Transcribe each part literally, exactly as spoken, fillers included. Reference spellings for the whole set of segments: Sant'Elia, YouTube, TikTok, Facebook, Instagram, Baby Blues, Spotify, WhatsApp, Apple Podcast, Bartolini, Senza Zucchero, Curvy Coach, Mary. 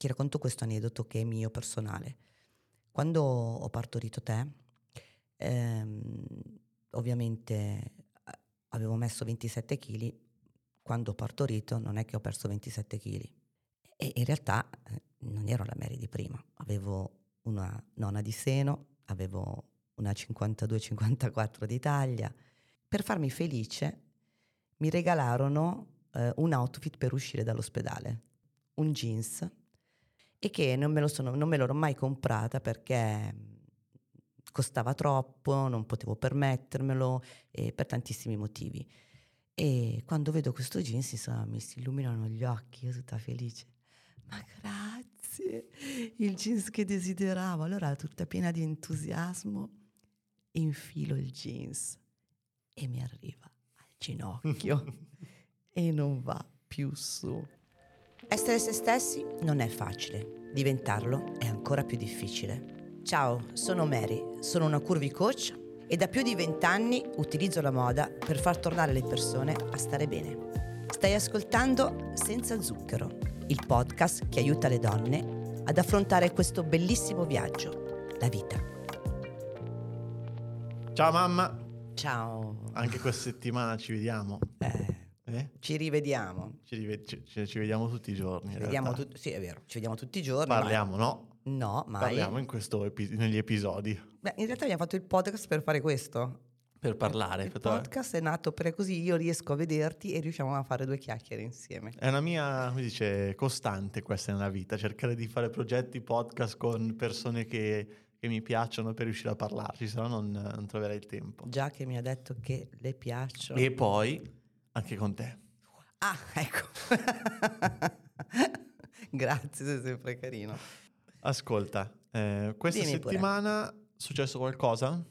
ti racconto questo aneddoto che è mio personale. Quando ho partorito te, ehm, ovviamente avevo messo ventisette chili, quando ho partorito non è che ho perso ventisette chili, e in realtà non ero la Mary di prima, avevo una nona di seno, avevo una cinquantadue cinquantaquattro di taglia. Per farmi felice mi regalarono eh, un outfit per uscire dall'ospedale, un jeans, e che non me lo sono, non me l'ero mai comprata perché costava troppo, non potevo permettermelo, eh, per tantissimi motivi. E quando vedo questo jeans, insomma, mi si illuminano gli occhi, io tutta felice. Ma grazie, il jeans che desideravo. Allora, tutta piena di entusiasmo, infilo il jeans e mi arriva al ginocchio e non va più su. Essere se stessi non è facile, diventarlo è ancora più difficile. Ciao, sono Mary, sono una Curvy Coach e da più di vent'anni utilizzo la moda per far tornare le persone a stare bene. Stai ascoltando Senza Zucchero, il podcast che aiuta le donne ad affrontare questo bellissimo viaggio, la vita. Ciao mamma. Ciao. Anche questa settimana ci vediamo. Eh, eh? Ci rivediamo. Ci, rive- ci, ci vediamo tutti i giorni. Ci vediamo tu- sì, è vero. Ci vediamo tutti i giorni. Parliamo, mai. no? No, mai. Parliamo in questo epi- negli episodi. Beh, in realtà abbiamo fatto il podcast per fare questo. Per parlare. Il per podcast è nato per così io riesco a vederti e riusciamo a fare due chiacchiere insieme. È una mia, come si dice, costante questa nella vita, cercare di fare progetti, podcast con persone che, che mi piacciono per riuscire a parlarci, se no non, non troverai il tempo. Già che mi ha detto che le piaccio. E poi anche con te. Ah, ecco. Grazie, sei sempre carino. Ascolta, eh, questa Dimmi settimana è successo qualcosa?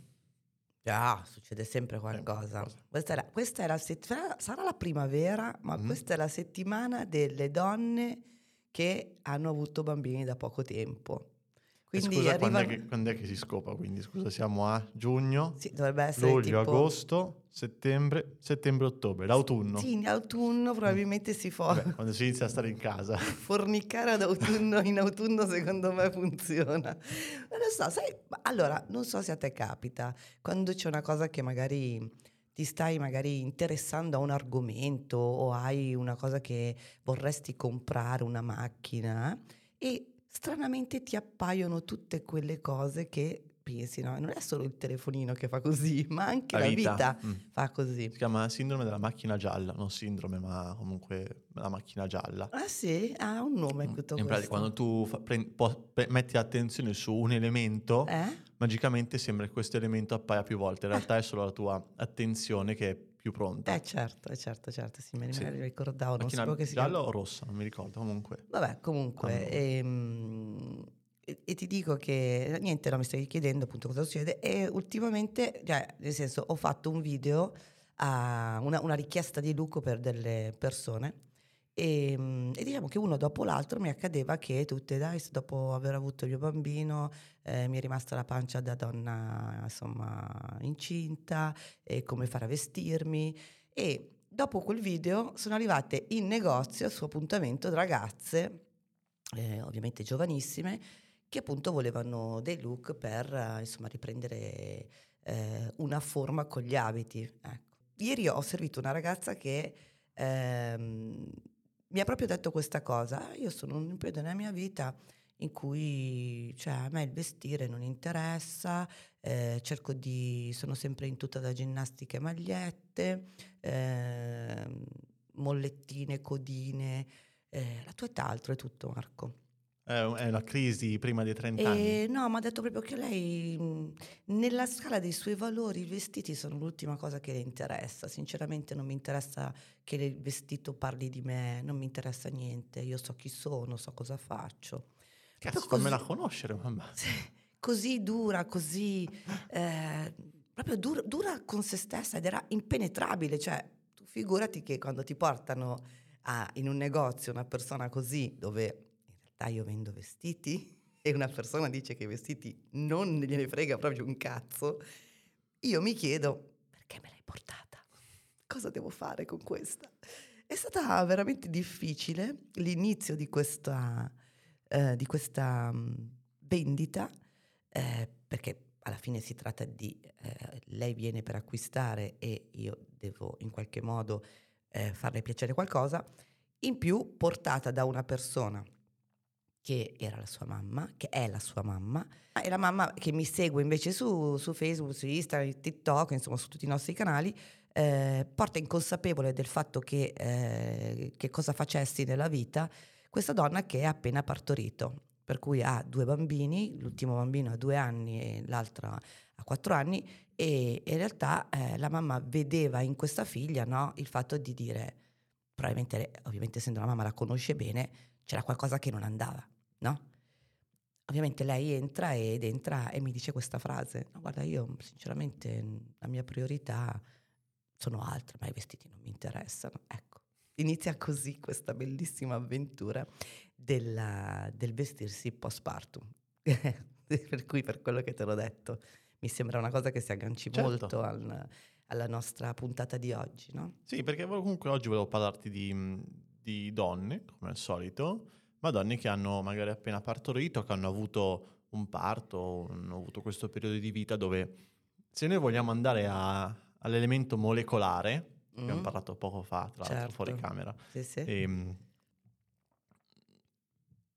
Ah, succede sempre qualcosa. Questa, è la, questa è la settimana, sarà la primavera, ma mm. questa è la settimana delle donne che hanno avuto bambini da poco tempo. Quindi scusa, arrivano... quando, è che, quando è che si scopa? Quindi scusa, siamo a giugno, sì, dovrebbe essere luglio, tipo... agosto, settembre, settembre-ottobre, l'autunno. Sì, in autunno probabilmente mm. si fa. Beh, quando si inizia a stare in casa. Fornicare ad autunno, in autunno secondo me funziona. Non lo so, sai, allora, non so se a te capita, quando c'è una cosa che magari... ti stai magari interessando a un argomento o hai una cosa che vorresti comprare, una macchina, e... stranamente ti appaiono tutte quelle cose che pensi, no? Non è solo il telefonino che fa così, ma anche la, la vita, vita mm. fa così. Si chiama sindrome della macchina gialla, non sindrome, ma comunque la macchina gialla. Ah sì? Ha un nome mm. tutto in questo. In pratica quando tu fa, pre, po, pre, metti attenzione su un elemento, eh? magicamente sembra che questo elemento appaia più volte, in realtà eh. è solo la tua attenzione che è più pronta. Eh certo, certo, certo, sì, me ne sì. ricordavo. Non so che si chiama. Giallo o rossa, non mi ricordo, comunque. Vabbè, comunque. Ehm, e, e ti dico che, niente, no, mi stai chiedendo appunto cosa succede, e ultimamente, cioè, nel senso, ho fatto un video, a una, una richiesta di look per delle persone, e, e diciamo che uno dopo l'altro mi accadeva che tutte, dai, dopo aver avuto il mio bambino, eh, mi è rimasta la pancia da donna, insomma, incinta, e come fare a vestirmi. E dopo quel video sono arrivate in negozio al suo appuntamento ragazze, eh, ovviamente giovanissime, che appunto volevano dei look per eh, insomma riprendere eh, una forma con gli abiti. Ecco. Ieri ho servito una ragazza che ehm, mi ha proprio detto questa cosa: io sono in un periodo nella mia vita in cui, cioè, a me il vestire non interessa, eh, cerco di, sono sempre in tutta da ginnastica e magliette, eh, mollettine, codine, eh, la tua età altro è tutto, Marco. È una crisi prima dei trenta anni? No, mi ha detto proprio che lei, mh, nella scala dei suoi valori, i vestiti sono l'ultima cosa che le interessa. Sinceramente non mi interessa che il vestito parli di me, non mi interessa niente, io so chi sono, so cosa faccio. Cazzo, fammela conoscere, mamma. Così dura, così eh, proprio dura, dura con se stessa, ed era impenetrabile. Cioè, tu figurati che quando ti portano a, in un negozio una persona così, dove... io vendo vestiti e una persona dice che i vestiti non gliene frega proprio un cazzo, io mi chiedo perché me l'hai portata, cosa devo fare con questa. È stata veramente difficile l'inizio di questa eh, di questa vendita, eh, perché alla fine si tratta di eh, lei viene per acquistare e io devo in qualche modo eh, farle piacere qualcosa, in più portata da una persona che era la sua mamma, che è la sua mamma, e la mamma che mi segue invece su, su Facebook, su Instagram, TikTok, insomma su tutti i nostri canali, eh, porta inconsapevole del fatto che, eh, che cosa facessi nella vita, questa donna che ha appena partorito, per cui ha due bambini, l'ultimo bambino ha due anni e l'altro ha quattro anni, e in realtà eh, la mamma vedeva in questa figlia, no, il fatto di dire, probabilmente, ovviamente essendo la mamma la conosce bene, c'era qualcosa che non andava, no? Ovviamente lei entra ed entra e mi dice questa frase: no, guarda, io sinceramente la mia priorità sono altre, ma i vestiti non mi interessano. Ecco, inizia così questa bellissima avventura della, del vestirsi postpartum. Per cui, per quello che te l'ho detto, mi sembra una cosa che si agganci, certo, molto al, alla nostra puntata di oggi, no? Sì, perché comunque oggi volevo parlarti di... di donne, come al solito, ma donne che hanno magari appena partorito, che hanno avuto un parto, hanno avuto questo periodo di vita dove, se noi vogliamo andare a, all'elemento molecolare, mm. abbiamo parlato poco fa, tra certo. l'altro fuori camera, sì, sì. E,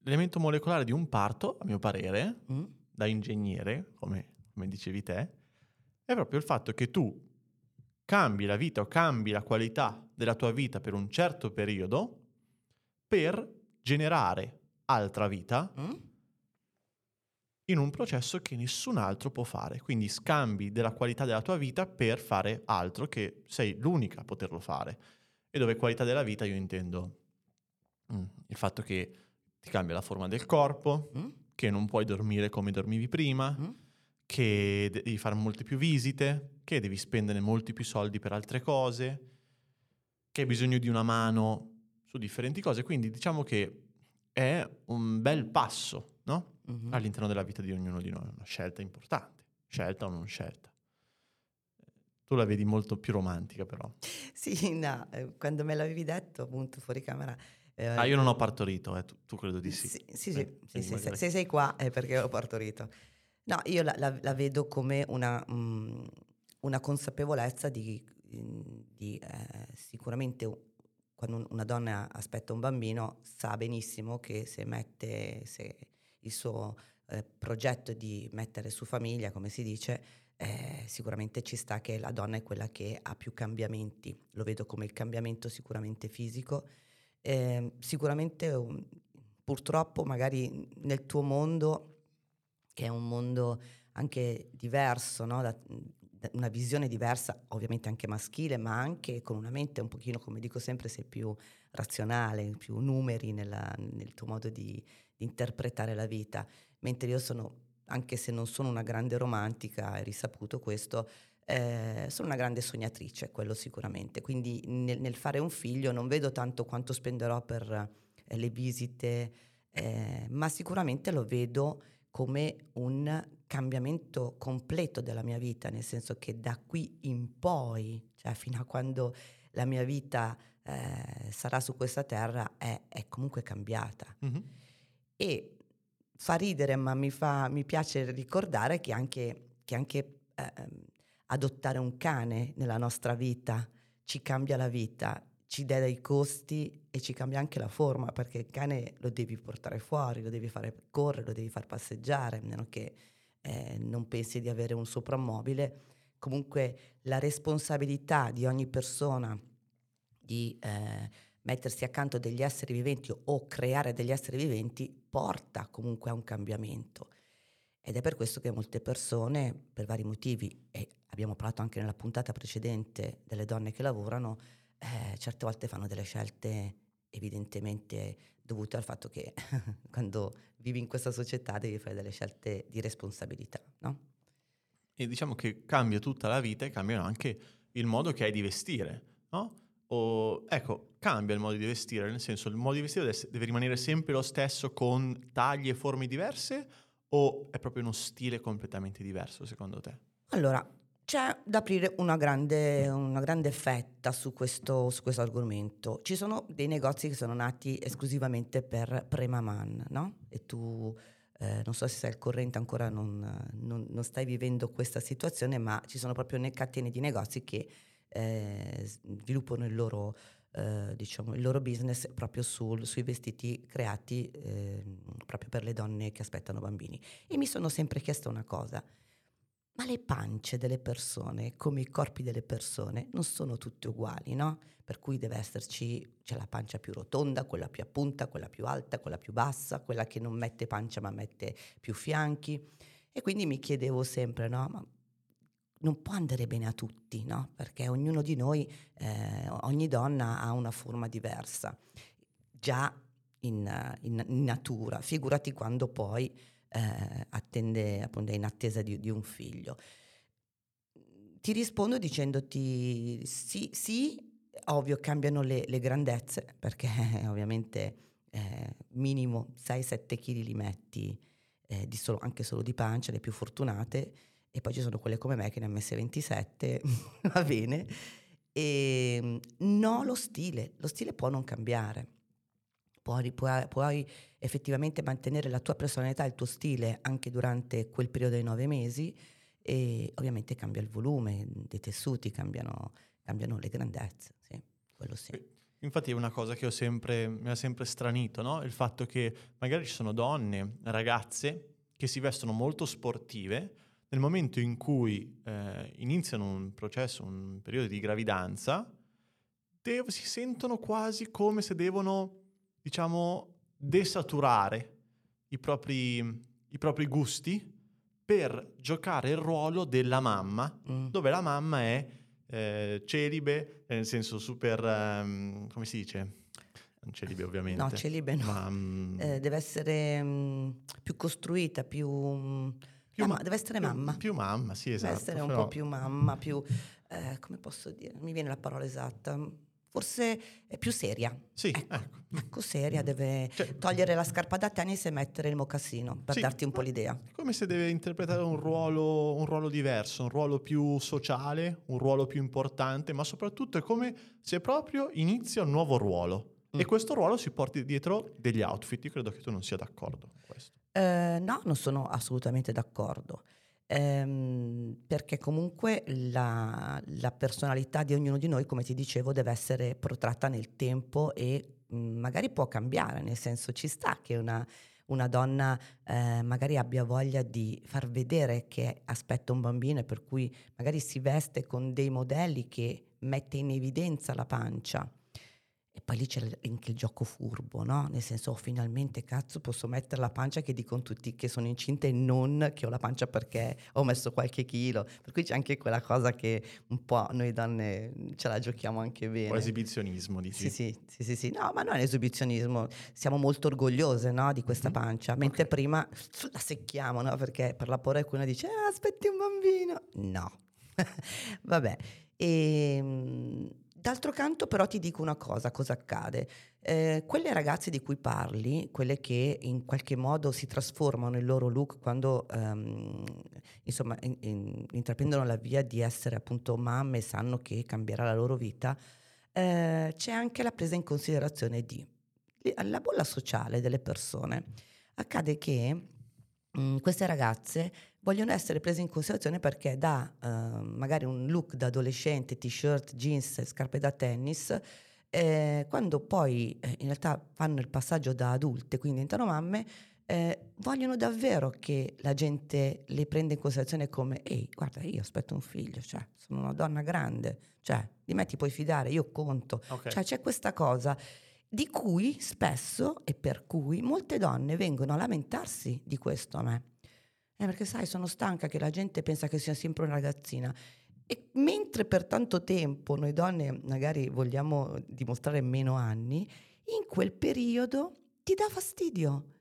l'elemento molecolare di un parto, a mio parere, mm. da ingegnere, come, come dicevi te, è proprio il fatto che tu cambi la vita o cambi la qualità della tua vita per un certo periodo per generare altra vita mm? in un processo che nessun altro può fare. Quindi scambi della qualità della tua vita per fare altro, che sei l'unica a poterlo fare. E dove qualità della vita io intendo mm, il fatto che ti cambia la forma del corpo, mm? che non puoi dormire come dormivi prima, mm? che devi fare molte più visite, che devi spendere molti più soldi per altre cose, che hai bisogno di una mano su differenti cose. Quindi diciamo che è un bel passo, no? Uh-huh. All'interno della vita di ognuno di noi, una scelta importante, scelta o non scelta. Tu la vedi molto più romantica, però. Sì, no, quando me l'avevi detto, appunto, fuori camera... Eh, ah, io non ho partorito, eh, tu, tu credo di sì. Sì, sì, eh, sì, sì, se, se sei qua è perché ho partorito. No, io la, la, la vedo come una, mh, una consapevolezza di... Di, eh, sicuramente quando una donna aspetta un bambino sa benissimo che se mette se il suo eh, progetto di mettere su famiglia, come si dice, eh, sicuramente ci sta che la donna è quella che ha più cambiamenti. Lo vedo come il cambiamento sicuramente fisico, eh, sicuramente um, purtroppo magari nel tuo mondo, che è un mondo anche diverso, no? Da, una visione diversa, ovviamente anche maschile, ma anche con una mente un pochino, come dico sempre, sei più razionale, più numeri nella, nel tuo modo di, di interpretare la vita. Mentre io sono, anche se non sono una grande romantica, hai risaputo questo, eh, sono una grande sognatrice, quello sicuramente. Quindi nel, nel fare un figlio non vedo tanto quanto spenderò per eh, le visite, eh, ma sicuramente lo vedo come un cambiamento completo della mia vita, nel senso che da qui in poi, cioè fino a quando la mia vita eh, sarà su questa terra, è, è comunque cambiata. Mm-hmm. E fa ridere, ma mi, fa, mi piace ricordare che anche, che anche eh, adottare un cane nella nostra vita ci cambia la vita, ci dà dei costi e ci cambia anche la forma, perché il cane lo devi portare fuori, lo devi fare correre, lo devi far passeggiare, a meno che eh, non pensi di avere un soprammobile. Comunque la responsabilità di ogni persona di eh, mettersi accanto degli esseri viventi o creare degli esseri viventi porta comunque a un cambiamento. Ed è per questo che molte persone, per vari motivi, e abbiamo parlato anche nella puntata precedente delle donne che lavorano, Eh, certe volte fanno delle scelte evidentemente dovute al fatto che quando vivi in questa società devi fare delle scelte di responsabilità, no? E diciamo che cambia tutta la vita e cambiano anche il modo che hai di vestire, no? O, ecco, cambia il modo di vestire, nel senso, il modo di vestire deve, deve rimanere sempre lo stesso con tagli e forme diverse, o è proprio uno stile completamente diverso secondo te? Allora, c'è da aprire una grande, una grande fetta su questo, su questo argomento. Ci sono dei negozi che sono nati esclusivamente per premaman, no? E tu eh, non so se sei al corrente ancora, non, non, non stai vivendo questa situazione, ma ci sono proprio catene di negozi che eh, sviluppano il loro, eh, diciamo, il loro business proprio sul, sui vestiti creati eh, proprio per le donne che aspettano bambini. E mi sono sempre chiesta una cosa. Ma le pance delle persone, come i corpi delle persone, non sono tutti uguali, no? Per cui deve esserci, c'è la pancia più rotonda, quella più a punta, quella più alta, quella più bassa, quella che non mette pancia ma mette più fianchi. E quindi mi chiedevo sempre, no? Ma non può andare bene a tutti, no? Perché ognuno di noi, eh, ogni donna ha una forma diversa, già in, in, in natura, figurati quando poi Eh, attende, appunto, è in attesa di, di un figlio. Ti rispondo dicendoti sì, sì, ovvio cambiano le, le grandezze, perché eh, ovviamente eh, minimo sei sette chili li metti eh, di solo, anche solo di pancia, le più fortunate, e poi ci sono quelle come me che ne ha messe ventisette, va bene. E, no, lo stile, lo stile può non cambiare. Puoi, puoi, puoi effettivamente mantenere la tua personalità, il tuo stile anche durante quel periodo dei nove mesi, e ovviamente cambia il volume dei tessuti, cambiano, cambiano le grandezze, sì, quello sì. Infatti è una cosa che ho sempre, mi ha sempre stranito, no? Il fatto che magari ci sono donne, ragazze che si vestono molto sportive, nel momento in cui eh, iniziano un processo, un periodo di gravidanza, dev- si sentono quasi come se devono, diciamo, desaturare i propri, i propri gusti per giocare il ruolo della mamma, mm. dove la mamma è eh, celibe, nel senso super, um, come si dice? Non celibe ovviamente. No, celibe no. Ma, um, eh, deve essere um, più costruita, più... Um, più mamma, ma- deve essere mamma. Più, più mamma, sì, esatto. Deve essere un però... po' più mamma, più... Eh, come posso dire? Mi viene la parola esatta... Forse è più seria. Sì, ecco. ecco. ecco seria, deve cioè, togliere la scarpa da tennis e mettere il mocassino, per sì, darti un po' l'idea. Come se deve interpretare un ruolo, un ruolo diverso, un ruolo più sociale, un ruolo più importante, ma soprattutto è come se proprio inizia un nuovo ruolo. Mm. E questo ruolo si porti dietro degli outfit. Io credo che tu non sia d'accordo con questo. Eh, no, non sono assolutamente d'accordo. Perché comunque la, la personalità di ognuno di noi, come ti dicevo, deve essere protratta nel tempo e mh, magari può cambiare, nel senso ci sta che una, una donna eh, magari abbia voglia di far vedere che aspetta un bambino e per cui magari si veste con dei modelli che mette in evidenza la pancia. E poi lì c'è anche il gioco furbo, no? Nel senso, oh, finalmente, cazzo, posso mettere la pancia che dicono tutti che sono incinta e non che ho la pancia perché ho messo qualche chilo. Per cui c'è anche quella cosa che un po' noi donne ce la giochiamo anche bene. Un po' esibizionismo, dici? Sì, sì, sì, sì, sì. No, ma non è esibizionismo. Siamo molto orgogliose, no, di questa pancia. Mentre okay. prima la secchiamo, no? Perché per la paura qualcuno dice, ah, aspetti un bambino. No. Vabbè. E... D'altro canto però ti dico una cosa, cosa accade? Eh, quelle ragazze di cui parli, quelle che in qualche modo si trasformano il loro look quando um, insomma in, in, intraprendono la via di essere appunto mamme e sanno che cambierà la loro vita, eh, c'è anche la presa in considerazione di la bolla sociale delle persone. Accade che Mm, queste ragazze vogliono essere prese in considerazione perché da eh, magari un look da adolescente, t-shirt, jeans, scarpe da tennis, eh, quando poi eh, in realtà fanno il passaggio da adulte, quindi diventano mamme, eh, vogliono davvero che la gente le prenda in considerazione come ehi, guarda, io aspetto un figlio, cioè sono una donna grande, cioè di me ti puoi fidare, io conto, okay. Cioè c'è questa cosa di cui spesso e per cui molte donne vengono a lamentarsi di questo a me. Eh, perché sai, sono stanca che la gente pensa che sia sempre una ragazzina. E mentre per tanto tempo noi donne magari vogliamo dimostrare meno anni, in quel periodo ti dà fastidio.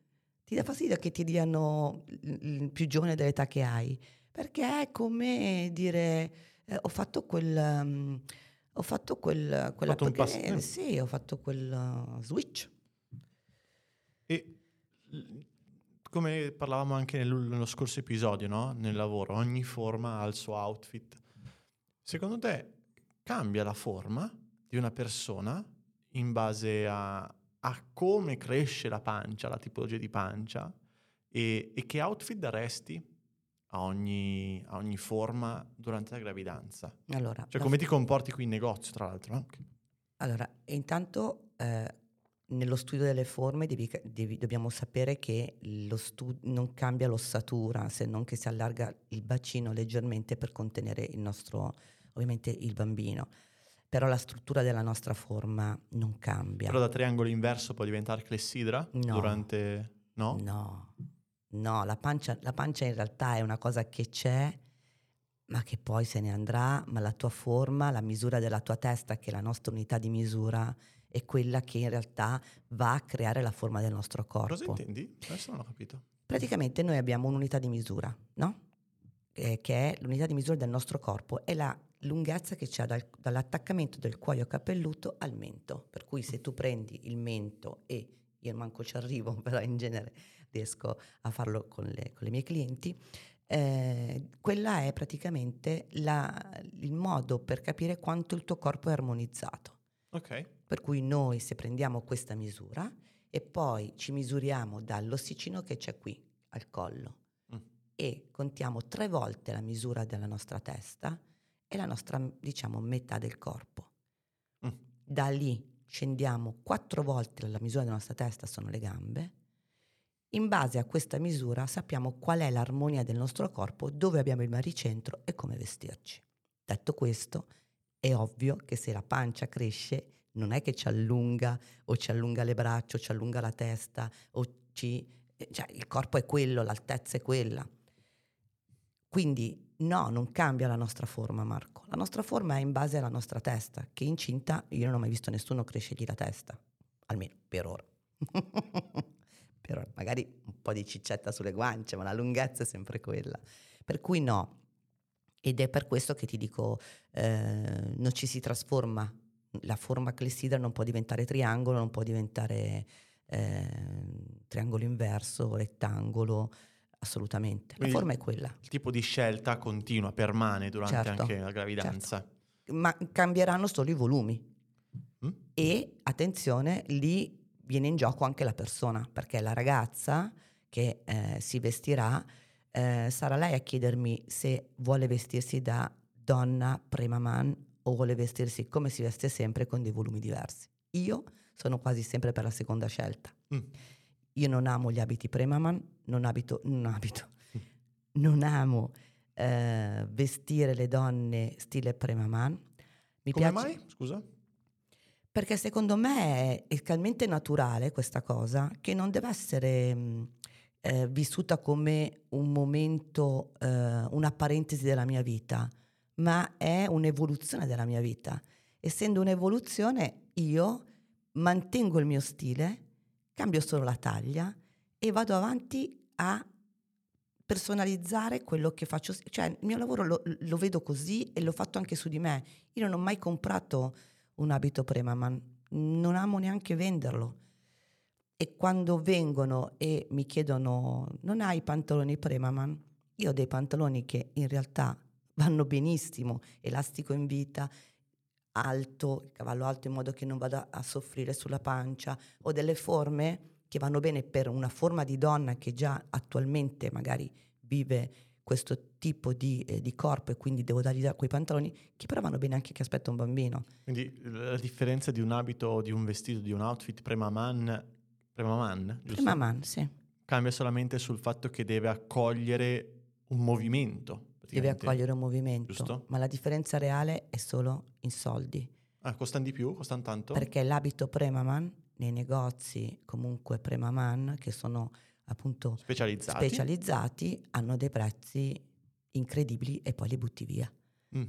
Ti dà fastidio che ti diano il più giovane dell'età che hai. Perché è come dire, eh, ho fatto quel... Um, Ho fatto quel quella ho fatto perché, un pass- eh, sì, ho fatto quel uh, switch. E come parlavamo anche nello, nello scorso episodio, no? Nel lavoro, ogni forma ha il suo outfit. Secondo te cambia la forma di una persona in base a, a come cresce la pancia, la tipologia di pancia, e, e che outfit daresti a ogni, a ogni forma durante la gravidanza? Allora, cioè come ti comporti qui in negozio, tra l'altro? Anche. Allora, intanto eh, nello studio delle forme devi, devi, dobbiamo sapere che lo stu- non cambia l'ossatura, se non che si allarga il bacino leggermente per contenere il nostro, ovviamente, il bambino. Però la struttura della nostra forma non cambia. Però da triangolo inverso può diventare clessidra? No. Durante... No? No. No, la pancia, la pancia in realtà è una cosa che c'è, ma che poi se ne andrà, ma la tua forma, la misura della tua testa, che è la nostra unità di misura, è quella che in realtà va a creare la forma del nostro corpo. Cosa intendi? Adesso non ho capito. Praticamente noi abbiamo un'unità di misura, no? Eh, che è l'unità di misura del nostro corpo, è la lunghezza che c'è dal, dall'attaccamento del cuoio capelluto al mento, per cui se tu prendi il mento, e io manco ci arrivo, però in genere riesco a farlo con le, con le mie clienti, eh, quella è praticamente la, il modo per capire quanto il tuo corpo è armonizzato. Okay. Per cui noi, se prendiamo questa misura e poi ci misuriamo dall'ossicino che c'è qui al collo, mm. e contiamo tre volte la misura della nostra testa e la nostra, diciamo, metà del corpo, mm. da lì scendiamo quattro volte la misura della nostra testa, sono le gambe. In base a questa misura sappiamo qual è l'armonia del nostro corpo, dove abbiamo il baricentro e come vestirci. Detto questo, è ovvio che se la pancia cresce non è che ci allunga o ci allunga le braccia o ci allunga la testa o ci, cioè, il corpo è quello, l'altezza è quella. Quindi no, non cambia la nostra forma, Marco. La nostra forma è in base alla nostra testa, che incinta io non ho mai visto nessuno crescergli la testa, almeno per ora. Per ora, magari un po' di ciccetta sulle guance, ma la lunghezza è sempre quella. Per cui no, ed è per questo che ti dico, eh, non ci si trasforma, la forma clessidra non può diventare triangolo, non può diventare eh, triangolo inverso, rettangolo. Assolutamente. Quindi la forma è quella. Il tipo di scelta continua, permane durante, certo, anche la gravidanza. Certo. Ma cambieranno solo i volumi. Mm? E, attenzione, lì viene in gioco anche la persona, perché la ragazza che eh, si vestirà, eh, sarà lei a chiedermi se vuole vestirsi da donna pre-maman o vuole vestirsi come si veste sempre, con dei volumi diversi. Io sono quasi sempre per la seconda scelta. Mm. Io non amo gli abiti pre-maman, non abito, non abito, non amo eh, vestire le donne stile pre-maman. Mi Come piace... mai? Scusa? Perché secondo me è talmente naturale questa cosa che non deve essere mh, eh, vissuta come un momento, eh, una parentesi della mia vita, ma è un'evoluzione della mia vita. Essendo un'evoluzione, io mantengo il mio stile, cambio solo la taglia e vado avanti a personalizzare quello che faccio. Cioè, il mio lavoro lo, lo vedo così e l'ho fatto anche su di me. Io non ho mai comprato un abito pre-maman, non amo neanche venderlo. E quando vengono e mi chiedono, non hai pantaloni pre-maman? Io ho dei pantaloni che in realtà vanno benissimo, elastico in vita, alto, il cavallo alto in modo che non vada a soffrire sulla pancia, o delle forme che vanno bene per una forma di donna che già attualmente magari vive questo tipo di, eh, di corpo, e quindi devo dargli da quei pantaloni che però vanno bene anche che aspetta un bambino. Quindi la differenza di un abito, di un vestito, di un outfit pre-maman, pre-maman, giusto? Pre-maman, sì. Cambia solamente sul fatto che deve accogliere un movimento. Deve accogliere un movimento, giusto? Ma la differenza reale è solo in soldi. Ah, costano di più? Costano tanto? Perché l'abito pre-maman nei negozi comunque pre-maman, che sono appunto specializzati, specializzati hanno dei prezzi incredibili e poi li butti via. Mm,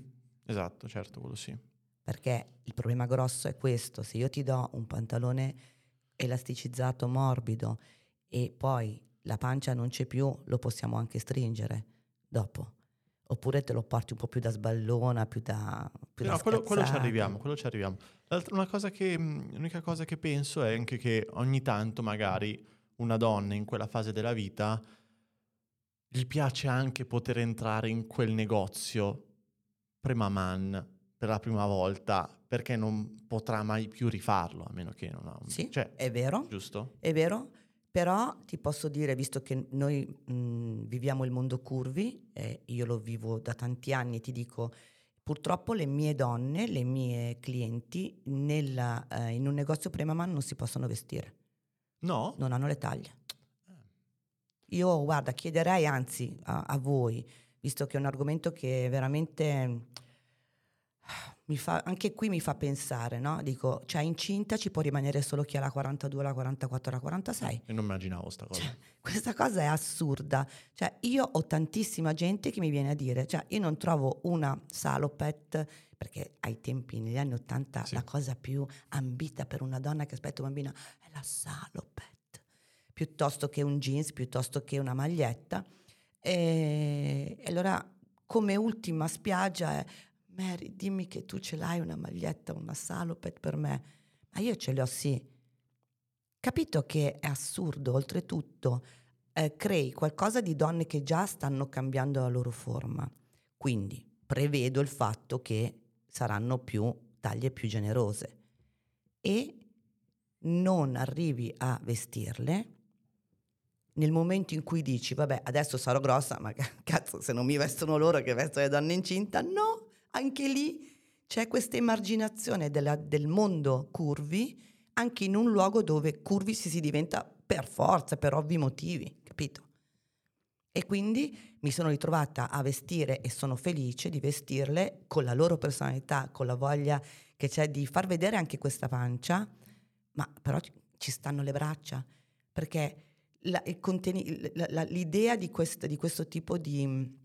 esatto, certo, quello sì. Perché il problema grosso è questo: se io ti do un pantalone elasticizzato, morbido, e poi la pancia non c'è più, lo possiamo anche stringere dopo. Oppure te lo porti un po' più da sballona, più da, più no, da quello, quello ci arriviamo, quello ci arriviamo. L'altra, una cosa che, l'unica cosa che penso è anche che ogni tanto magari una donna in quella fase della vita gli piace anche poter entrare in quel negozio prima man per la prima volta, perché non potrà mai più rifarlo, a meno che non ha un... Sì, cioè, è vero. Giusto? È vero, però ti posso dire, visto che noi mh, viviamo il mondo curvy, eh, io lo vivo da tanti anni, ti dico, purtroppo le mie donne, le mie clienti, nella, eh, in un negozio prima mano non si possono vestire. No? Non hanno le taglie. Io, guarda, chiederei anzi a, a voi, visto che è un argomento che veramente... Mi fa, anche qui mi fa pensare, no? Dico, cioè incinta ci può rimanere solo chi ha la quarantadue, la quarantaquattro, la quarantasei. E non immaginavo sta cosa. Cioè, questa cosa è assurda. Cioè, io ho tantissima gente che mi viene a dire, cioè io non trovo una salopette, perché ai tempi negli anni ottanta sì, la cosa più ambita per una donna che aspetta un bambino è la salopette, piuttosto che un jeans, piuttosto che una maglietta. E, e allora come ultima spiaggia è: Mary, dimmi che tu ce l'hai una maglietta, una salopette per me. Ma io ce l'ho, sì. Capito che è assurdo, oltretutto eh, crei qualcosa di donne che già stanno cambiando la loro forma, quindi prevedo il fatto che saranno più taglie più generose e non arrivi a vestirle nel momento in cui dici vabbè adesso sarò grossa, ma cazzo se non mi vestono loro che vestono le donne incinta, no. Anche lì c'è questa emarginazione della, del mondo curvy, anche in un luogo dove curvy si, si diventa per forza, per ovvi motivi, capito? E quindi mi sono ritrovata a vestire, e sono felice di vestirle con la loro personalità, con la voglia che c'è di far vedere anche questa pancia, ma però ci stanno le braccia, perché la, il conten- la, la, l'idea di, quest, di questo tipo di...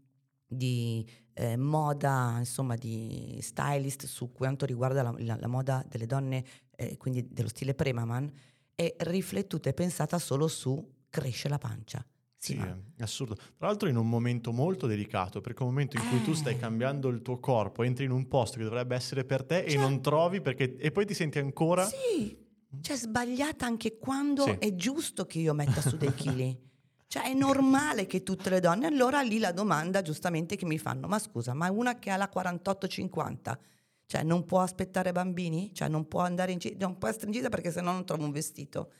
di eh, moda, insomma di stylist su quanto riguarda la, la, la moda delle donne, eh, quindi dello stile Premaman, è riflettuta e pensata solo su cresce la pancia. Sì, sì, è assurdo. Tra l'altro in un momento molto delicato, perché è un momento in eh. cui tu stai cambiando il tuo corpo, entri in un posto che dovrebbe essere per te, cioè, e non trovi, perché e poi ti senti ancora... Sì, cioè sbagliata anche quando sì, è giusto che io metta su dei chili. Cioè è normale che tutte le donne, allora lì la domanda giustamente che mi fanno, ma scusa, ma una che ha la quarantotto cinquanta, cioè non può aspettare bambini? Cioè non può andare in gita, non può essere in gita perché sennò non trovo un vestito?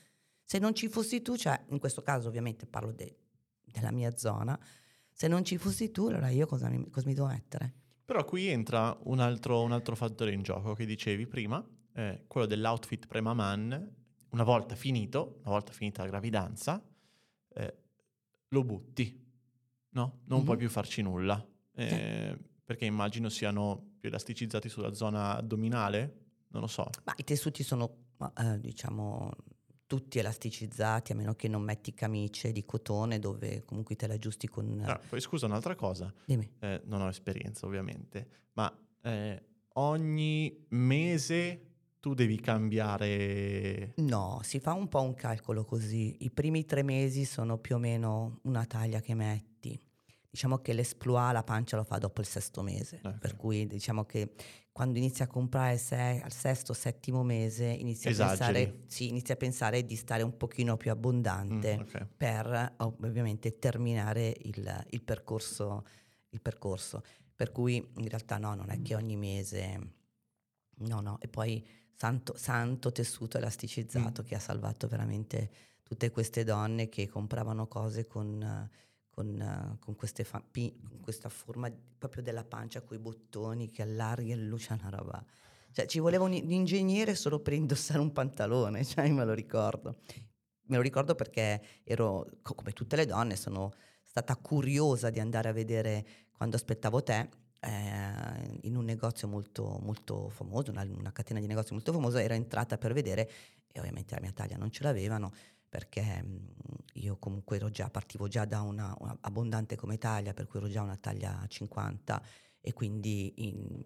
Se non ci fossi tu, cioè in questo caso ovviamente parlo de, della mia zona, se non ci fossi tu allora io cosa mi, cosa mi devo mettere? Però qui entra un altro, un altro fattore in gioco che dicevi prima, eh, quello dell'outfit premaman, una volta finito, una volta finita la gravidanza, eh, lo butti, no? Non mm-hmm. puoi più farci nulla, eh, sì, perché immagino siano più elasticizzati sulla zona addominale, non lo so. Ma i tessuti sono, eh, diciamo, tutti elasticizzati, a meno che non metti camicie di cotone dove comunque te le aggiusti con... Eh. Ah, poi scusa, un'altra cosa. Dimmi. Eh, non ho esperienza ovviamente, ma eh, ogni mese... tu devi cambiare... No, si fa un po' un calcolo così. I primi tre mesi sono più o meno una taglia che metti. Diciamo che l'esploit, la pancia, lo fa dopo il sesto mese. Okay. Per cui diciamo che quando inizi a comprare se, al sesto, settimo mese, inizi a, pensare, sì, inizi a pensare di stare un pochino più abbondante mm, okay. per ovviamente terminare il, il, percorso, il percorso. Per cui in realtà no, non è che ogni mese... No, no, e poi... Santo, santo tessuto elasticizzato mm. che ha salvato veramente tutte queste donne che compravano cose con, con, con, queste fa- pi- con questa forma proprio della pancia, coi bottoni che allarghi e lucia una roba. Cioè ci voleva un, un ingegnere solo per indossare un pantalone, cioè me lo ricordo. Me lo ricordo perché ero, come tutte le donne, sono stata curiosa di andare a vedere quando aspettavo te, Eh, in un negozio molto molto famoso, una, una catena di negozi molto famosa, era entrata per vedere e ovviamente la mia taglia non ce l'avevano, perché mh, io comunque ero già, partivo già da una, una abbondante come taglia, per cui ero già una taglia cinquanta e quindi in,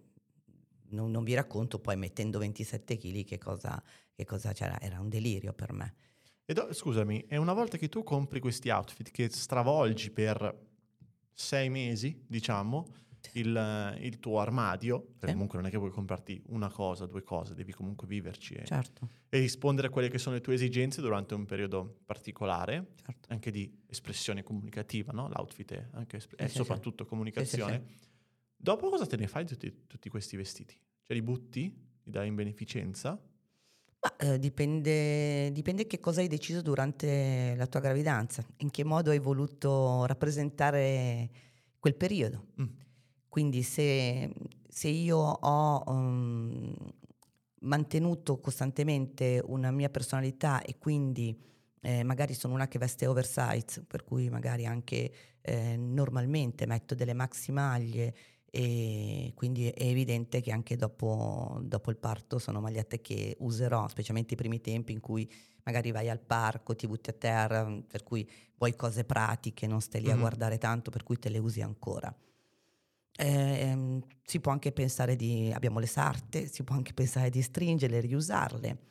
non, non vi racconto poi mettendo ventisette chili che cosa, che cosa c'era, era un delirio per me. E do, scusami, è una volta che tu compri questi outfit che stravolgi per sei mesi diciamo Il, il tuo armadio, perché sì, comunque non è che puoi comprarti una cosa, due cose, devi comunque viverci e, certo, e rispondere a quelle che sono le tue esigenze durante un periodo particolare, certo, anche di espressione comunicativa, no? L'outfit è, anche espr- sì, è sì, soprattutto sì, comunicazione. Sì, sì, sì. Dopo cosa te ne fai di tutti, tutti questi vestiti? Cioè li butti? Li dai in beneficenza? Ma, eh, dipende, dipende che cosa hai deciso durante la tua gravidanza, in che modo hai voluto rappresentare quel periodo. Mm. Quindi se, se io ho um, mantenuto costantemente una mia personalità e quindi eh, magari sono una che veste oversize, per cui magari anche eh, normalmente metto delle maxi maglie, e quindi è evidente che anche dopo, dopo il parto sono magliette che userò, specialmente i primi tempi in cui magari vai al parco, ti butti a terra, per cui vuoi cose pratiche, non stai lì mm-hmm. a guardare tanto, per cui te le usi ancora. Eh, si può anche pensare di, abbiamo le sarte, si può anche pensare di stringerle, riusarle,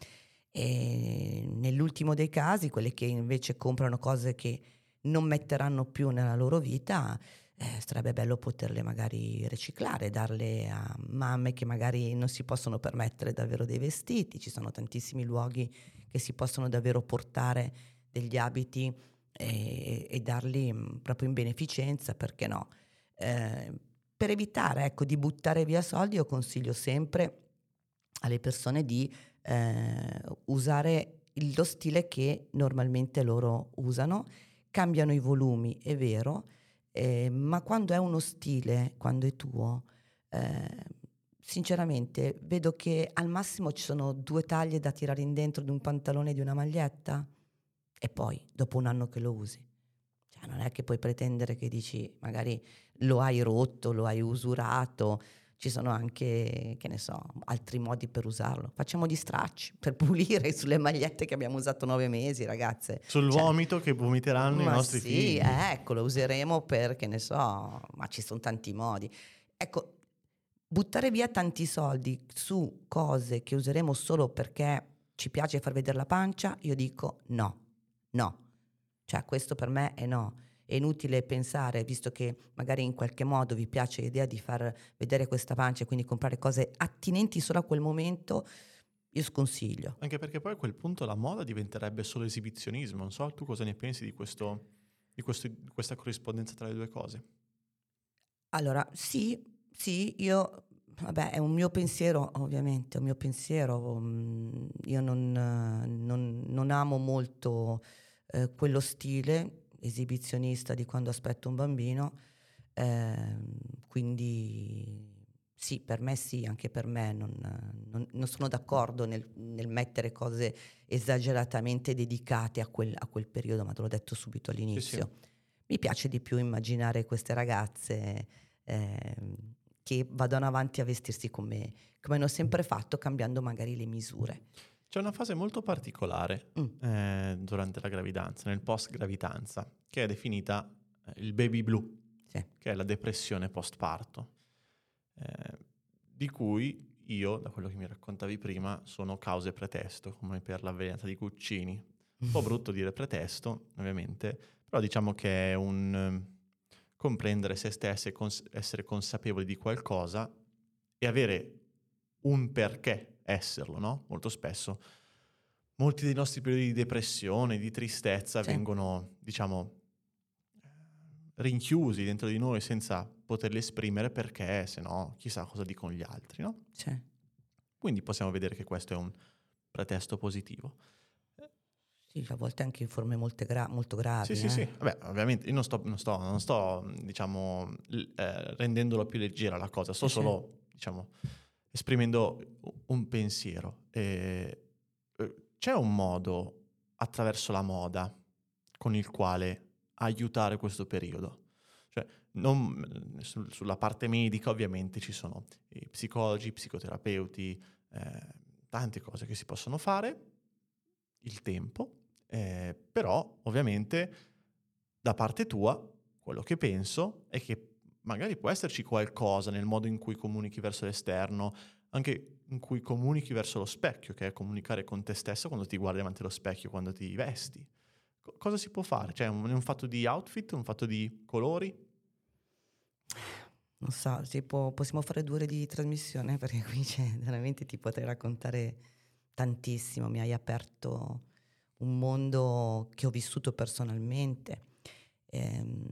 e nell'ultimo dei casi quelle che invece comprano cose che non metteranno più nella loro vita, Eh, sarebbe bello poterle magari riciclare, darle a mamme che magari non si possono permettere davvero dei vestiti. Ci sono tantissimi luoghi che si possono davvero portare degli abiti e, e darli proprio in beneficenza, perché no? Eh, per evitare, ecco, di buttare via soldi, io consiglio sempre alle persone di eh, usare lo stile che normalmente loro usano. Cambiano i volumi, è vero, Eh, ma quando è uno stile, quando è tuo, eh, sinceramente vedo che al massimo ci sono due taglie da tirare in dentro di un pantalone e di una maglietta, e poi dopo un anno che lo usi, cioè non è che puoi pretendere che dici magari lo hai rotto, lo hai usurato. Ci sono anche, che ne so, altri modi per usarlo. Facciamo gli stracci per pulire sulle magliette che abbiamo usato nove mesi, ragazze. Sul cioè, vomito che vomiteranno i nostri sì, figli. Sì, ecco, lo useremo per, che ne so, ma ci sono tanti modi. Ecco, buttare via tanti soldi su cose che useremo solo perché ci piace far vedere la pancia, io dico no, no. Cioè questo per me è no. È inutile pensare, visto che magari in qualche modo vi piace l'idea di far vedere questa pancia e quindi comprare cose attinenti solo a quel momento, io sconsiglio. Anche perché poi a quel punto la moda diventerebbe solo esibizionismo. Non so, tu cosa ne pensi di, questo, di, questo, di questa corrispondenza tra le due cose? Allora, sì, sì, io... Vabbè, è un mio pensiero, ovviamente, è un mio pensiero. Io non, non, non amo molto eh, quello stile esibizionista di quando aspetto un bambino, eh, quindi sì, per me sì, anche per me non, non, non sono d'accordo nel, nel mettere cose esageratamente dedicate a quel, a quel periodo, ma te l'ho detto subito all'inizio. Sì, sì. Mi piace di più immaginare queste ragazze eh, che vadano avanti a vestirsi come, come hanno sempre fatto, cambiando magari le misure. C'è una fase molto particolare mm. eh, durante la gravidanza, nel post-gravidanza, che è definita eh, il baby blues, sì. Che è la depressione post-parto, eh, di cui io, da quello che mi raccontavi prima, sono causa e pretesto, come per l'avvelenza di Cuccini. Un po' brutto dire pretesto, ovviamente, però diciamo che è un eh, comprendere se stessi e cons- essere consapevoli di qualcosa e avere un perché esserlo, no? Molto spesso molti dei nostri periodi di depressione, di tristezza, sì. vengono, diciamo, rinchiusi dentro di noi senza poterli esprimere, perché se no chissà cosa dicono gli altri, no? Sì. Quindi possiamo vedere che questo è un pretesto positivo. Sì, a volte anche in forme molto, gra- molto gravi. Sì, eh? sì, sì. Vabbè, ovviamente io non sto, non sto, non sto diciamo, eh, rendendolo più leggera la cosa, sto sì, solo, sì. diciamo... esprimendo un pensiero. Eh, c'è un modo attraverso la moda con il quale aiutare questo periodo? Cioè, non, su, sulla parte medica ovviamente ci sono i psicologi, psicoterapeuti, eh, tante cose che si possono fare, il tempo, eh, però ovviamente da parte tua quello che penso è che magari può esserci qualcosa nel modo in cui comunichi verso l'esterno, anche in cui comunichi verso lo specchio, che è comunicare con te stesso quando ti guardi davanti allo specchio, quando ti vesti. Co- cosa si può fare? Cioè, è un, un fatto di outfit, un fatto di colori? Non so, tipo, possiamo fare due ore di trasmissione, perché qui c'è, veramente ti potrei raccontare tantissimo. Mi hai aperto un mondo che ho vissuto personalmente. Ehm,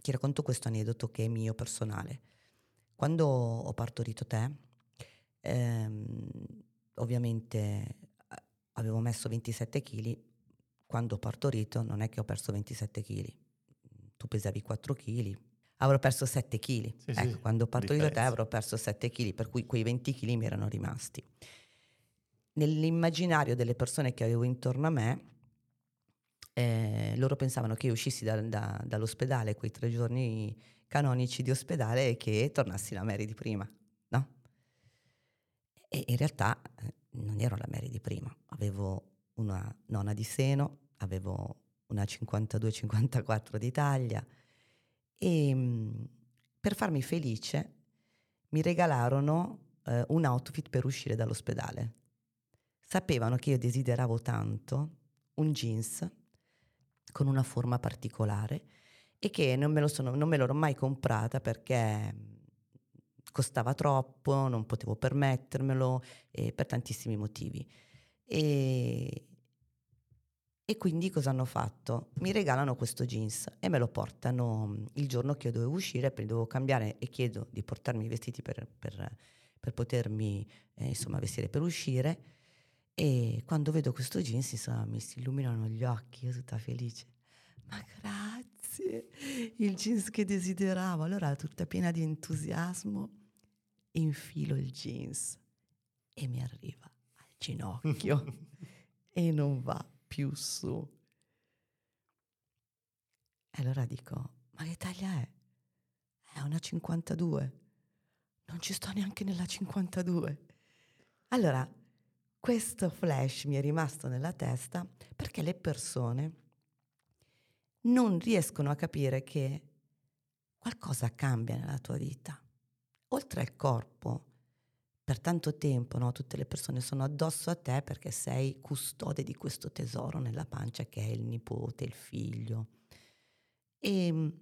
Ti racconto questo aneddoto che è mio personale. Quando ho partorito te, ehm, ovviamente avevo messo ventisette chili, quando ho partorito non è che ho perso ventisette chili, tu pesavi quattro chili, avrò perso sette chili, sì, ecco, sì, quando ho partorito differenza. Te avrò perso sette chili, per cui quei venti chili mi erano rimasti. Nell'immaginario delle persone che avevo intorno a me, eh, loro pensavano che io uscissi da, da, dall'ospedale quei tre giorni canonici di ospedale e che tornassi la Mary di prima, no? E in realtà eh, non ero la Mary di prima, avevo una nona di seno, avevo una cinquantadue cinquantaquattro di taglia e mh, per farmi felice mi regalarono eh, un outfit per uscire dall'ospedale. Sapevano che io desideravo tanto un jeans con una forma particolare e che non me lo sono, non me l'ero mai comprata perché costava troppo, non potevo permettermelo eh, per tantissimi motivi. E, e quindi cosa hanno fatto? Mi regalano questo jeans e me lo portano il giorno che io dovevo uscire, perché dovevo cambiare e chiedo di portarmi i vestiti per, per, per potermi eh, insomma vestire per uscire. E quando vedo questo jeans, insomma, mi si illuminano gli occhi, io tutta felice. Ma grazie, il jeans che desideravo. Allora, tutta piena di entusiasmo, infilo il jeans e mi arriva al ginocchio e non va più su. E allora dico, ma che taglia è? È una cinquantadue. Non ci sto neanche nella cinquantadue. Allora, questo flash mi è rimasto nella testa perché le persone non riescono a capire che qualcosa cambia nella tua vita. Oltre al corpo, per tanto tempo, no, tutte le persone sono addosso a te perché sei custode di questo tesoro nella pancia che è il nipote, il figlio. E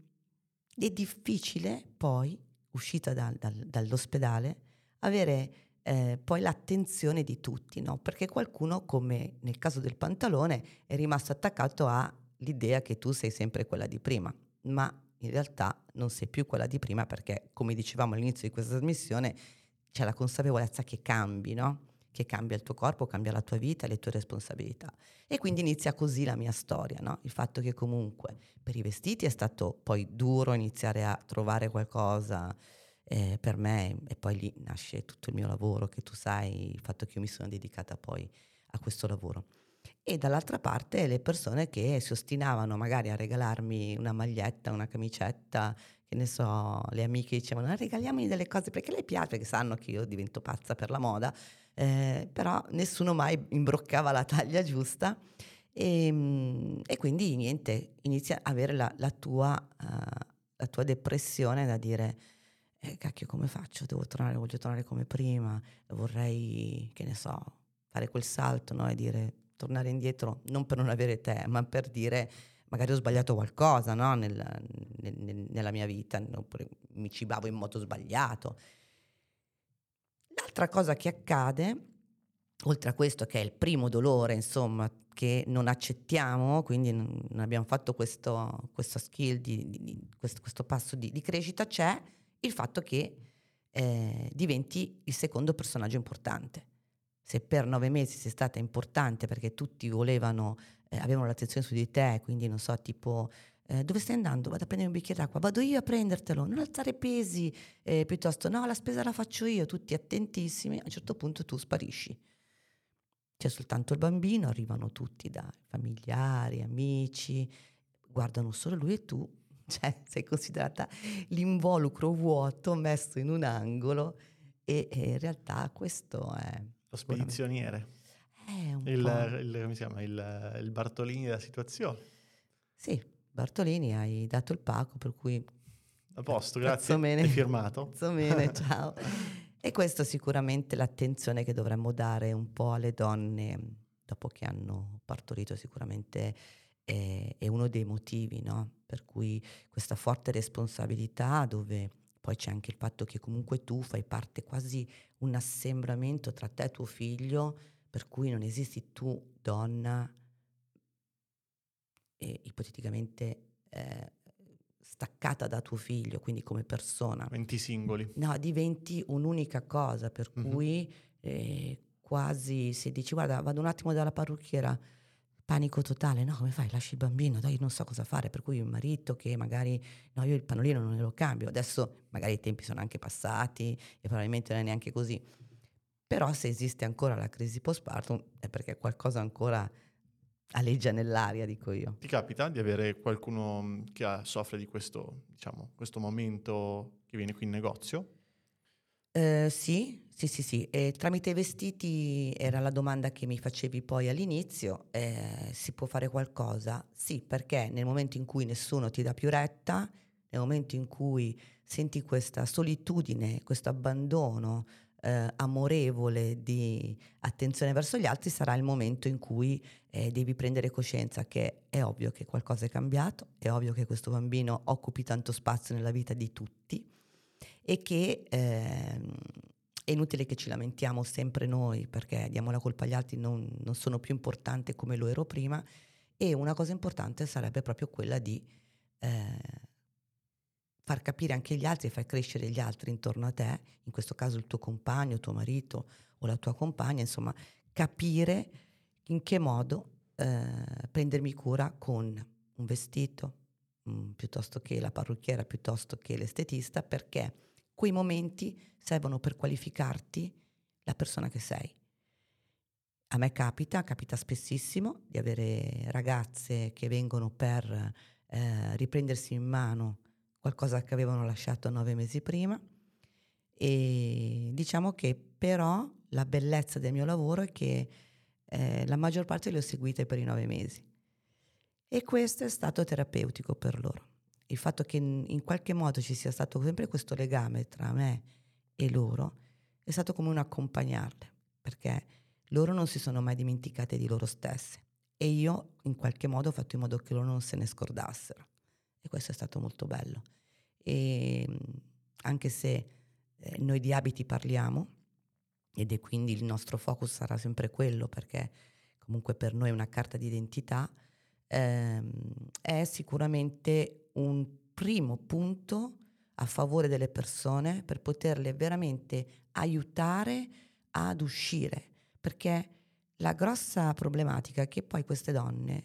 è difficile poi, uscita da, da, dall'ospedale, avere... Eh, poi l'attenzione di tutti, no? Perché qualcuno, come nel caso del pantalone, è rimasto attaccato all'idea che tu sei sempre quella di prima, ma in realtà non sei più quella di prima perché, come dicevamo all'inizio di questa trasmissione, c'è la consapevolezza che cambi, no? Che cambia il tuo corpo, cambia la tua vita, le tue responsabilità. E quindi inizia così la mia storia, no? Il fatto che comunque per i vestiti è stato poi duro iniziare a trovare qualcosa Eh, per me, e poi lì nasce tutto il mio lavoro, che tu sai, il fatto che io mi sono dedicata poi a questo lavoro. E dall'altra parte le persone che si ostinavano magari a regalarmi una maglietta, una camicetta, che ne so, le amiche dicevano regaliamoli delle cose perché le piace, perché sanno che io divento pazza per la moda, eh, però nessuno mai imbroccava la taglia giusta e, e quindi niente, inizia a avere la, la tua uh, la tua depressione da dire Eh, cacchio, come faccio? Devo tornare, voglio tornare come prima, vorrei, che ne so, fare quel salto, no? E dire, tornare indietro, non per non avere te, ma per dire, magari ho sbagliato qualcosa, no? Nel, nel, nella mia vita, oppure mi cibavo in modo sbagliato. L'altra cosa che accade, oltre a questo, che è il primo dolore, insomma, che non accettiamo, quindi non abbiamo fatto questo, questo skill, di, di, di, questo, questo passo di, di crescita, c'è il fatto che eh, diventi il secondo personaggio importante. Se per nove mesi sei stata importante perché tutti volevano, eh, avevano l'attenzione su di te, quindi non so, tipo eh, dove stai andando? Vado a prendere un bicchiere d'acqua, vado io a prendertelo, non alzare pesi, eh, piuttosto no, la spesa la faccio io, tutti attentissimi, a un certo punto tu sparisci. C'è soltanto il bambino, arrivano tutti da familiari, amici, guardano solo lui e tu. Cioè, sei considerata l'involucro vuoto messo in un angolo e, e in realtà questo è... Lo spedizioniere. È un il, il, come si chiama? Il, il Bartolini della situazione. Sì, Bartolini, hai dato il pacco, per cui... A posto, grazie, bene, è firmato. Bene, ciao. E questo è sicuramente l'attenzione che dovremmo dare un po' alle donne dopo che hanno partorito, sicuramente... è uno dei motivi, no? Per cui questa forte responsabilità, dove poi c'è anche il fatto che comunque tu fai parte, quasi un assembramento tra te e tuo figlio, per cui non esisti tu donna e, ipoteticamente eh, staccata da tuo figlio, quindi come persona. Diventi singoli. No, diventi un'unica cosa, per mm-hmm. cui eh, quasi se dici guarda vado un attimo dalla parrucchiera, panico totale, no come fai, lasci il bambino, dai non so cosa fare, per cui il marito che magari no io il pannolino non lo cambio, adesso magari i tempi sono anche passati e probabilmente non è neanche così, però se esiste ancora la crisi postpartum è perché qualcosa ancora aleggia nell'aria, dico io. Ti capita di avere qualcuno che ha, soffre di questo, diciamo, questo momento che viene qui in negozio? Eh, sì, sì, sì, sì. E tramite i vestiti era la domanda che mi facevi poi all'inizio. Eh, si può fare qualcosa? Sì, perché nel momento in cui nessuno ti dà più retta, nel momento in cui senti questa solitudine, questo abbandono eh, amorevole di attenzione verso gli altri, sarà il momento in cui eh, devi prendere coscienza che è ovvio che qualcosa è cambiato, è ovvio che questo bambino occupi tanto spazio nella vita di tutti, e che ehm, è inutile che ci lamentiamo sempre noi perché diamo la colpa agli altri, non, non sono più importante come lo ero prima, e una cosa importante sarebbe proprio quella di eh, far capire anche gli altri e far crescere gli altri intorno a te, in questo caso il tuo compagno, tuo marito o la tua compagna, insomma capire in che modo eh, prendermi cura con un vestito mh, piuttosto che la parrucchiera, piuttosto che l'estetista, perché quei momenti servono per qualificarti la persona che sei. A me capita, capita spessissimo di avere ragazze che vengono per eh, riprendersi in mano qualcosa che avevano lasciato nove mesi prima, e diciamo che però la bellezza del mio lavoro è che eh, la maggior parte le ho seguite per i nove mesi e questo è stato terapeutico per loro. Il fatto che in qualche modo ci sia stato sempre questo legame tra me e loro è stato come un accompagnarle, perché loro non si sono mai dimenticate di loro stesse e io in qualche modo ho fatto in modo che loro non se ne scordassero, e questo è stato molto bello. E anche se noi di abiti parliamo ed è quindi il nostro focus sarà sempre quello, perché comunque per noi è una carta d'identità, ehm, è sicuramente un primo punto a favore delle persone per poterle veramente aiutare ad uscire, perché la grossa problematica è che poi queste donne,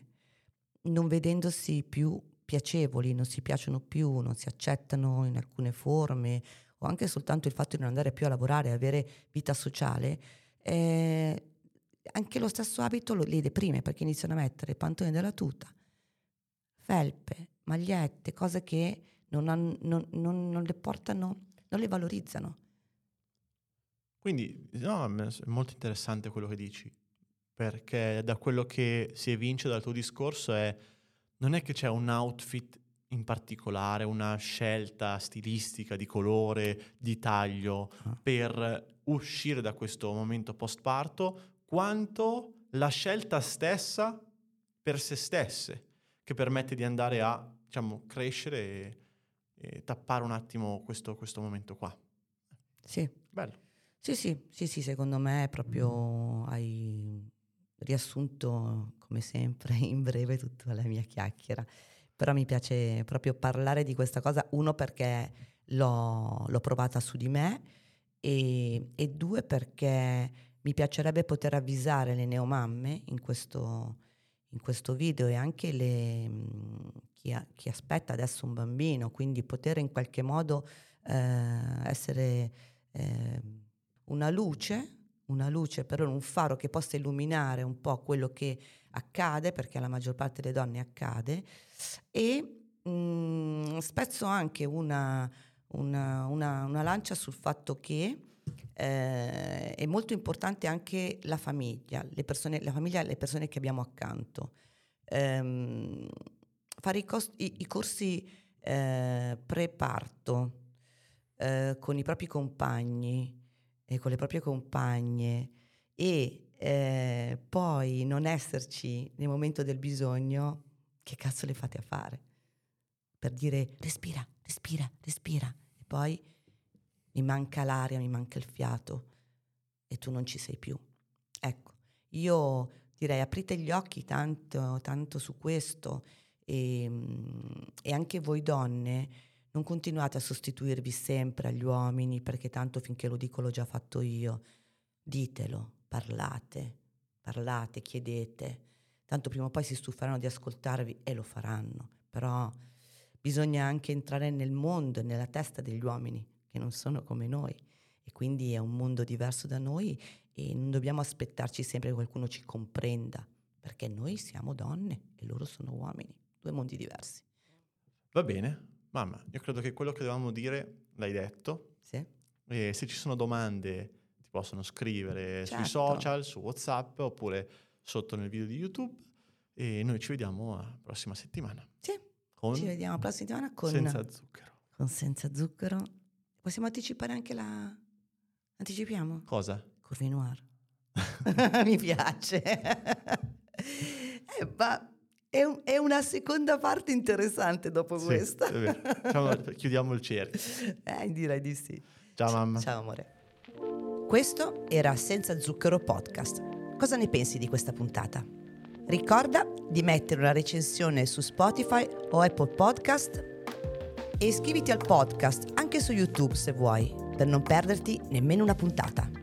non vedendosi più piacevoli, non si piacciono più, non si accettano in alcune forme, o anche soltanto il fatto di non andare più a lavorare, avere vita sociale, eh, anche lo stesso abito lo, le deprime, perché iniziano a mettere pantone della tuta, felpe, magliette, cose che non, hanno, non, non, non le portano, non le valorizzano. Quindi no, è molto interessante quello che dici, perché da quello che si evince dal tuo discorso è non è che c'è un outfit in particolare, una scelta stilistica di colore, di taglio ah. per uscire da questo momento postparto, quanto la scelta stessa per se stesse, che permette di andare a, diciamo, crescere e, e tappare un attimo questo, questo momento qua. Sì. Bello. Sì, sì, sì, sì, secondo me proprio hai riassunto, come sempre, in breve tutta la mia chiacchiera. Però mi piace proprio parlare di questa cosa, uno perché l'ho, l'ho provata su di me e, e due perché mi piacerebbe poter avvisare le neomamme in questo... in questo video, e anche le, chi, a, chi aspetta adesso un bambino, quindi poter in qualche modo eh, essere eh, una luce, una luce per loro, un faro che possa illuminare un po' quello che accade, perché alla maggior parte delle donne accade, e mh, spesso anche una, una, una, una lancia sul fatto che Eh, è molto importante anche la famiglia, le persone, la famiglia e le persone che abbiamo accanto. Ehm, fare i, cost- i, i corsi eh, pre-parto eh, con i propri compagni e con le proprie compagne, e eh, poi non esserci nel momento del bisogno, che cazzo le fate a fare? Per dire respira, respira, respira, e poi mi manca l'aria, mi manca il fiato e tu non ci sei più. Ecco, io direi aprite gli occhi tanto, tanto su questo, e, e anche voi donne non continuate a sostituirvi sempre agli uomini, perché tanto finché lo dico l'ho già fatto io. Ditelo, parlate, parlate, chiedete, tanto prima o poi si stuferanno di ascoltarvi e lo faranno, però bisogna anche entrare nel mondo, nella testa degli uomini, che non sono come noi, e quindi è un mondo diverso da noi e non dobbiamo aspettarci sempre che qualcuno ci comprenda, perché noi siamo donne e loro sono uomini, due mondi diversi. Va bene, mamma, io credo che quello che dovevamo dire l'hai detto. Sì. E se ci sono domande ti possono scrivere, certo, sui social, su WhatsApp oppure sotto nel video di YouTube, e noi ci vediamo la prossima settimana. Sì, con... ci vediamo la prossima settimana con Senza Zucchero. Con Senza Zucchero. Possiamo anticipare anche la... Anticipiamo? Cosa? Curvy Noir. Mi piace. eh, ma... È una seconda parte interessante dopo sì, questa. Diciamo, chiudiamo il cerchio. Eh, direi di sì. Ciao mamma. Ciao amore. Questo era Senza Zucchero Podcast. Cosa ne pensi di questa puntata? Ricorda di mettere una recensione su Spotify o Apple Podcast e iscriviti al podcast anche su YouTube se vuoi, per non perderti nemmeno una puntata.